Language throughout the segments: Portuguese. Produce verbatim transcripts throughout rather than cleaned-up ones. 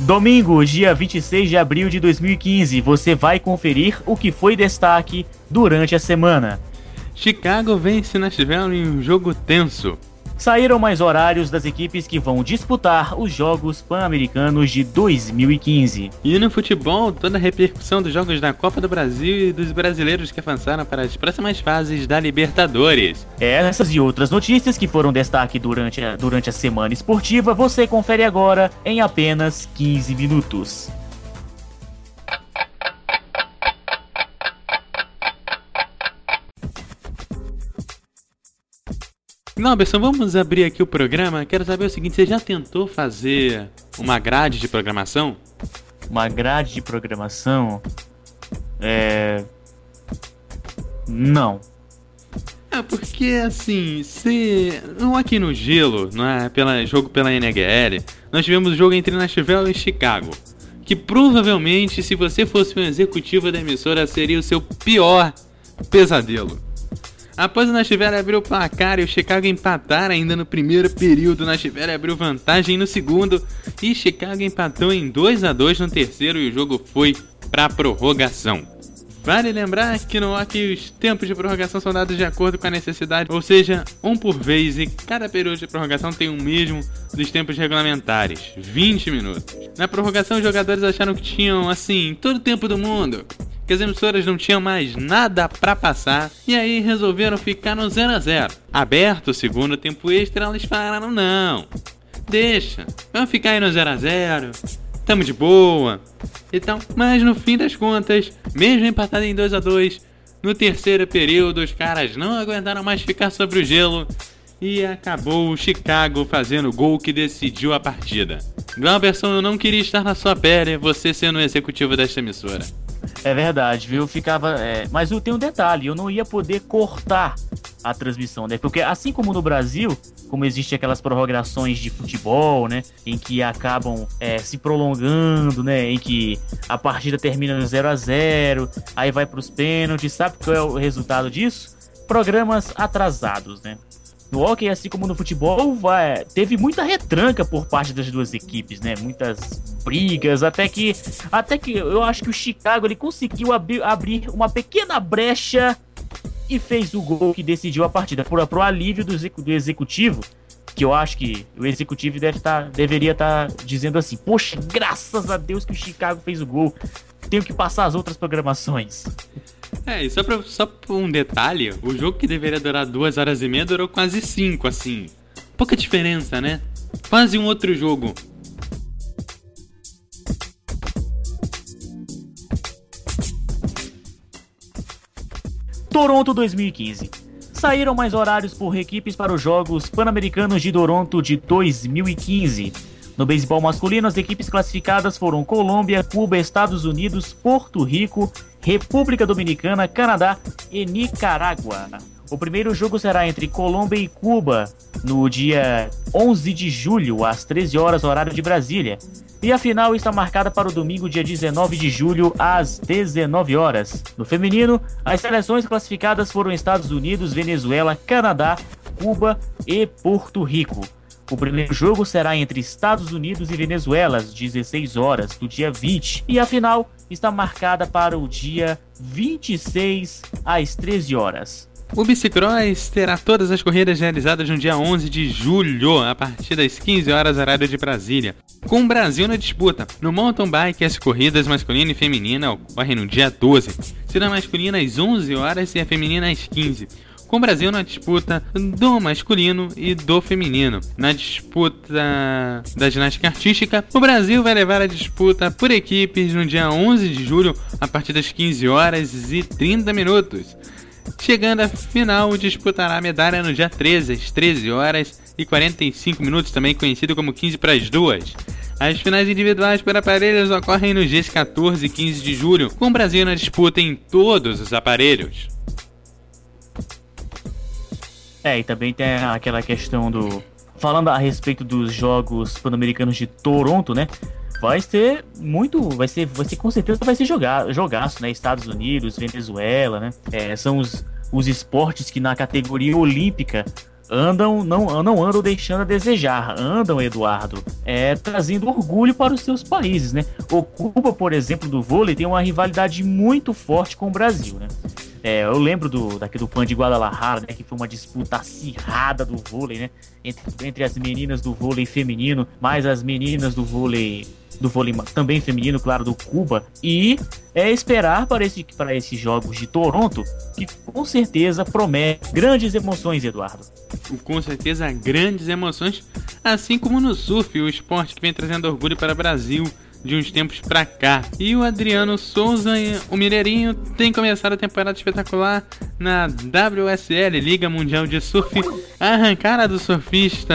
Domingo, dia vinte e seis de abril de dois mil e quinze, você vai conferir o que foi destaque durante a semana. Chicago vence Nashville em um jogo tenso. Saíram mais horários das equipes que vão disputar os Jogos Pan-Americanos de dois mil e quinze. E no futebol, toda a repercussão dos jogos da Copa do Brasil e dos brasileiros que avançaram para as próximas fases da Libertadores. Essas e outras notícias que foram destaque durante a, durante a semana esportiva, você confere agora em apenas quinze minutos. Glaberson, vamos abrir aqui o programa. Quero saber o seguinte, você já tentou fazer uma grade de programação? Uma grade de programação? É... Não. É porque, assim, se... Não aqui no Gelo, não é? Pela... jogo pela N H L, nós tivemos o jogo entre Nashville e Chicago, que provavelmente, se você fosse um executivo da emissora, seria o seu pior pesadelo. Após o Nashville abrir o placar e o Chicago empatar ainda no primeiro período, o Nashville abriu vantagem no segundo e Chicago empatou em dois a dois no terceiro e o jogo foi para prorrogação. Vale lembrar que no hockey os tempos de prorrogação são dados de acordo com a necessidade, ou seja, um por vez, e cada período de prorrogação tem o mesmo dos tempos regulamentares, vinte minutos. Na prorrogação os jogadores acharam que tinham, assim, todo o tempo do mundo, que as emissoras não tinham mais nada pra passar, e aí resolveram ficar no zero a zero. Aberto o segundo tempo extra, elas falaram, não, deixa, vamos ficar aí no zero a zero, tamo de boa e tal. Mas no fim das contas, mesmo empatado em dois a dois, no terceiro período os caras não aguentaram mais ficar sobre o gelo e acabou o Chicago fazendo o gol que decidiu a partida. Glaberson, eu não queria estar na sua pele, você sendo o executivo desta emissora. É verdade, viu? Ficava. É... Mas eu tenho um detalhe, eu não ia poder cortar a transmissão, né? Porque assim como no Brasil, como existe aquelas prorrogações de futebol, né? Em que acabam é, se prolongando, né? Em que a partida termina no zero a zero, aí vai pros pênaltis. Sabe qual é o resultado disso? Programas atrasados, né? No hockey, assim como no futebol, vai... teve muita retranca por parte das duas equipes, né? Muitas brigas, até que, até que eu acho que o Chicago ele conseguiu abri- abrir uma pequena brecha e fez o gol que decidiu a partida. Pro, pro alívio do, exec- do executivo, que eu acho que o executivo deve tá, deveria estar tá dizendo assim, poxa, graças a Deus que o Chicago fez o gol, tenho que passar as outras programações. É, e só pra, só pra um detalhe, o jogo que deveria durar duas horas e meia durou quase cinco, assim. Pouca diferença, né? Quase um outro jogo. Toronto dois mil e quinze. Saíram mais horários por equipes para os Jogos Pan-Americanos de Toronto de dois mil e quinze. No beisebol masculino, as equipes classificadas foram Colômbia, Cuba, Estados Unidos, Porto Rico, República Dominicana, Canadá e Nicarágua. O primeiro jogo será entre Colômbia e Cuba, no dia onze de julho, às treze horas, horário de Brasília. E a final está marcada para o domingo, dia dezenove de julho, às dezenove horas. No feminino, as seleções classificadas foram Estados Unidos, Venezuela, Canadá, Cuba e Porto Rico. O primeiro jogo será entre Estados Unidos e Venezuela, às dezesseis horas, do dia vinte. E a final está marcada para o dia vinte e seis, às treze horas. O Bicicross terá todas as corridas realizadas no dia onze de julho, a partir das quinze horas, horário de Brasília, com o Brasil na disputa. No mountain bike, as corridas masculina e feminina ocorrem no dia doze, sendo a masculina às onze horas e a feminina às quinze. Com o Brasil na disputa do masculino e do feminino. Na disputa da ginástica artística, o Brasil vai levar a disputa por equipes no dia onze de julho, a partir das quinze horas e trinta minutos. Chegando à final, disputará a medalha no dia treze, às treze horas e quarenta e cinco minutos, também conhecido como quinze para as duas. As finais individuais por aparelhos ocorrem nos dias quatorze e quinze de julho, com o Brasil na disputa em todos os aparelhos. É, e também tem aquela questão do... Falando a respeito dos Jogos Pan-Americanos de Toronto, né? Vai ser muito... Vai ser, vai ser com certeza vai ser jogar, jogaço, né? Estados Unidos, Venezuela, né? É, são os, os esportes que na categoria olímpica andam, não, não andam deixando a desejar, andam, Eduardo, é, trazendo orgulho para os seus países, né? O Cuba, por exemplo, do vôlei, tem uma rivalidade muito forte com o Brasil, né? É, eu lembro do, daqui do Pan de Guadalajara, né, que foi uma disputa acirrada do vôlei, né, entre, entre as meninas do vôlei feminino, mais as meninas do vôlei, do vôlei também feminino, claro, do Cuba. E é esperar para, esse, para esses jogos de Toronto, que com certeza promete grandes emoções, Eduardo. Com certeza, grandes emoções, assim como no surf, o esporte que vem trazendo orgulho para o Brasil de uns tempos pra cá. E o Adriano Souza, o Mineirinho, tem começado a temporada espetacular na W S L, Liga Mundial de Surf. A arrancada do surfista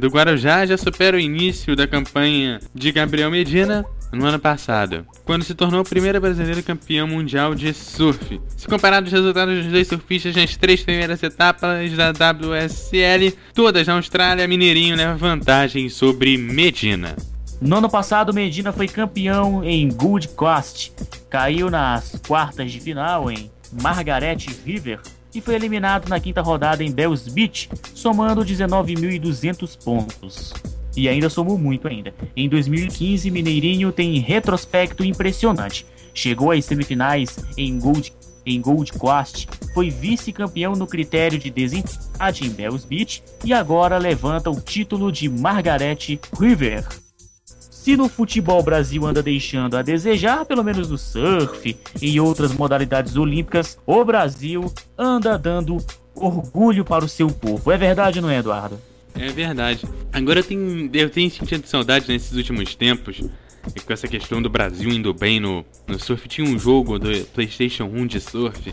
do Guarujá já supera o início da campanha de Gabriel Medina no ano passado, quando se tornou o primeiro brasileiro campeão mundial de surf. Se comparado os resultados dos dois surfistas nas três primeiras etapas da W S L, todas na Austrália, Mineirinho leva vantagem sobre Medina. No ano passado, Medina foi campeão em Gold Coast, caiu nas quartas de final em Margaret River e foi eliminado na quinta rodada em Bells Beach, somando dezenove mil e duzentos pontos. E ainda somou muito ainda. Em dois mil e quinze, Mineirinho tem retrospecto impressionante. Chegou às semifinais em Gold Coast. Em Gold Coast, foi vice-campeão no critério de desempate em Bells Beach e agora levanta o título de Margaret River. Se no futebol o Brasil anda deixando a desejar, pelo menos no surf e outras modalidades olímpicas, o Brasil anda dando orgulho para o seu povo. É verdade, não é, Eduardo? É verdade. Agora eu tenho, eu tenho sentido saudade nesses últimos tempos, com essa questão do Brasil indo bem no, no surf. Tinha um jogo do PlayStation um de surf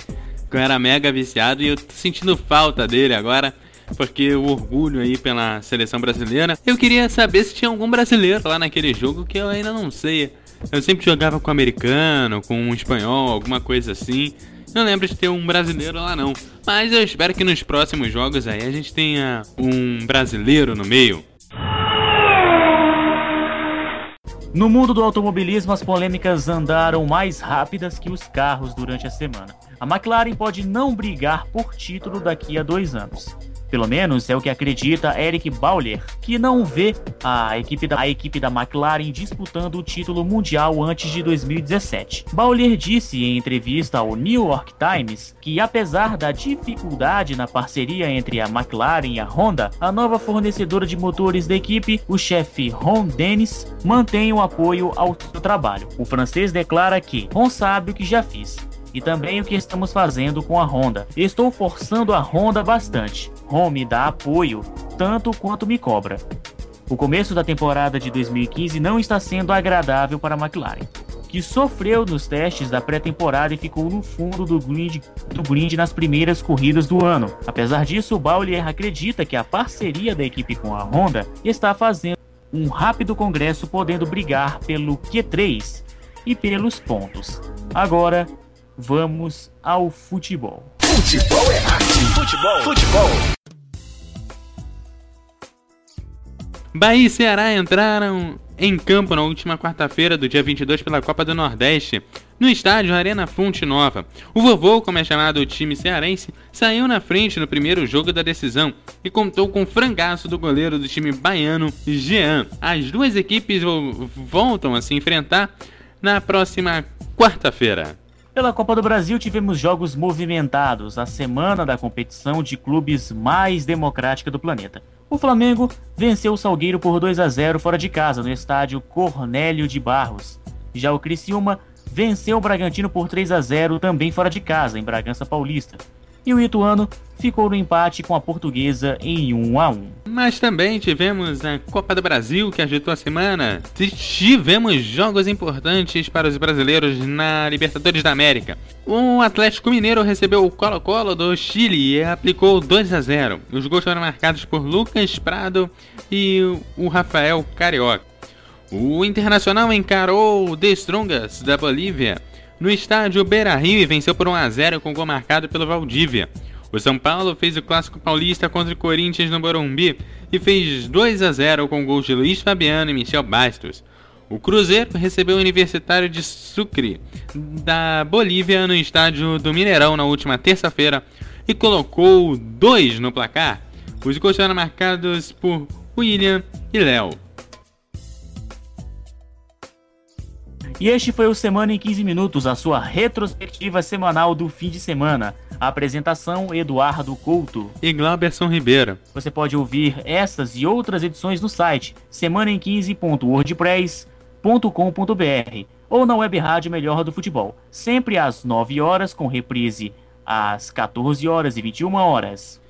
que eu era mega viciado e eu tô sentindo falta dele agora, porque o orgulho aí pela seleção brasileira. Eu queria saber se tinha algum brasileiro lá naquele jogo, que eu ainda não sei. Eu sempre jogava com um americano, com um espanhol, alguma coisa assim. Não lembro de ter um brasileiro lá não, mas eu espero que nos próximos jogos aí a gente tenha um brasileiro no meio. No mundo do automobilismo, as polêmicas andaram mais rápidas que os carros durante a semana. A McLaren pode não brigar por título daqui a dois anos. Pelo menos é o que acredita Eric Boullier, que não vê a equipe, da, a equipe da McLaren disputando o título mundial antes de dois mil e dezessete. Boullier disse em entrevista ao New York Times que, apesar da dificuldade na parceria entre a McLaren e a Honda, a nova fornecedora de motores da equipe, o chefe Ron Dennis, mantém o apoio ao seu trabalho. O francês declara que Ron sabe o que já fiz e também o que estamos fazendo com a Honda. Estou forçando a Honda bastante. Ron me dá apoio, tanto quanto me cobra. O começo da temporada de dois mil e quinze não está sendo agradável para a McLaren, que sofreu nos testes da pré-temporada e ficou no fundo do grid, do grid nas primeiras corridas do ano. Apesar disso, o Boullier acredita que a parceria da equipe com a Honda está fazendo um rápido congresso, podendo brigar pelo Q três e pelos pontos. Agora, vamos ao futebol. Futebol é arte. Futebol. Futebol. Bahia e Ceará entraram em campo na última quarta-feira do dia vinte e dois pela Copa do Nordeste, no estádio Arena Fonte Nova. O Vovô, como é chamado o time cearense, saiu na frente no primeiro jogo da decisão e contou com o frangaço do goleiro do time baiano, Jean. As duas equipes vo- voltam a se enfrentar na próxima quarta-feira. Pela Copa do Brasil tivemos jogos movimentados, a semana da competição de clubes mais democrática do planeta. O Flamengo venceu o Salgueiro por dois a zero fora de casa, no estádio Cornélio de Barros. Já o Criciúma venceu o Bragantino por três a zero também fora de casa, em Bragança Paulista. E o Ituano ficou no empate com a Portuguesa em um a um. Mas também tivemos a Copa do Brasil, que agitou a semana. Tivemos jogos importantes para os brasileiros na Libertadores da América. O Atlético Mineiro recebeu o Colo-Colo do Chile e aplicou dois a zero. Os gols foram marcados por Lucas Prado e o Rafael Carioca. O Internacional encarou o The Strongest da Bolívia no estádio Beira-Rio e venceu por um a zero com gol marcado pelo Valdívia. O São Paulo fez o Clássico Paulista contra o Corinthians no Morumbi e fez dois a zero com gols de Luiz Fabiano e Michel Bastos. O Cruzeiro recebeu o Universitário de Sucre da Bolívia no estádio do Mineirão na última terça-feira e colocou dois no placar. Os gols foram marcados por William e Léo. E este foi o Semana em quinze Minutos, a sua retrospectiva semanal do fim de semana. A apresentação, Eduardo Couto e Glaberson Ribeiro. Você pode ouvir essas e outras edições no site semana em quinze ponto wordpress ponto com ponto br ou na web rádio Melhor do Futebol, sempre às nove horas, com reprise às quatorze horas e vinte e uma horas.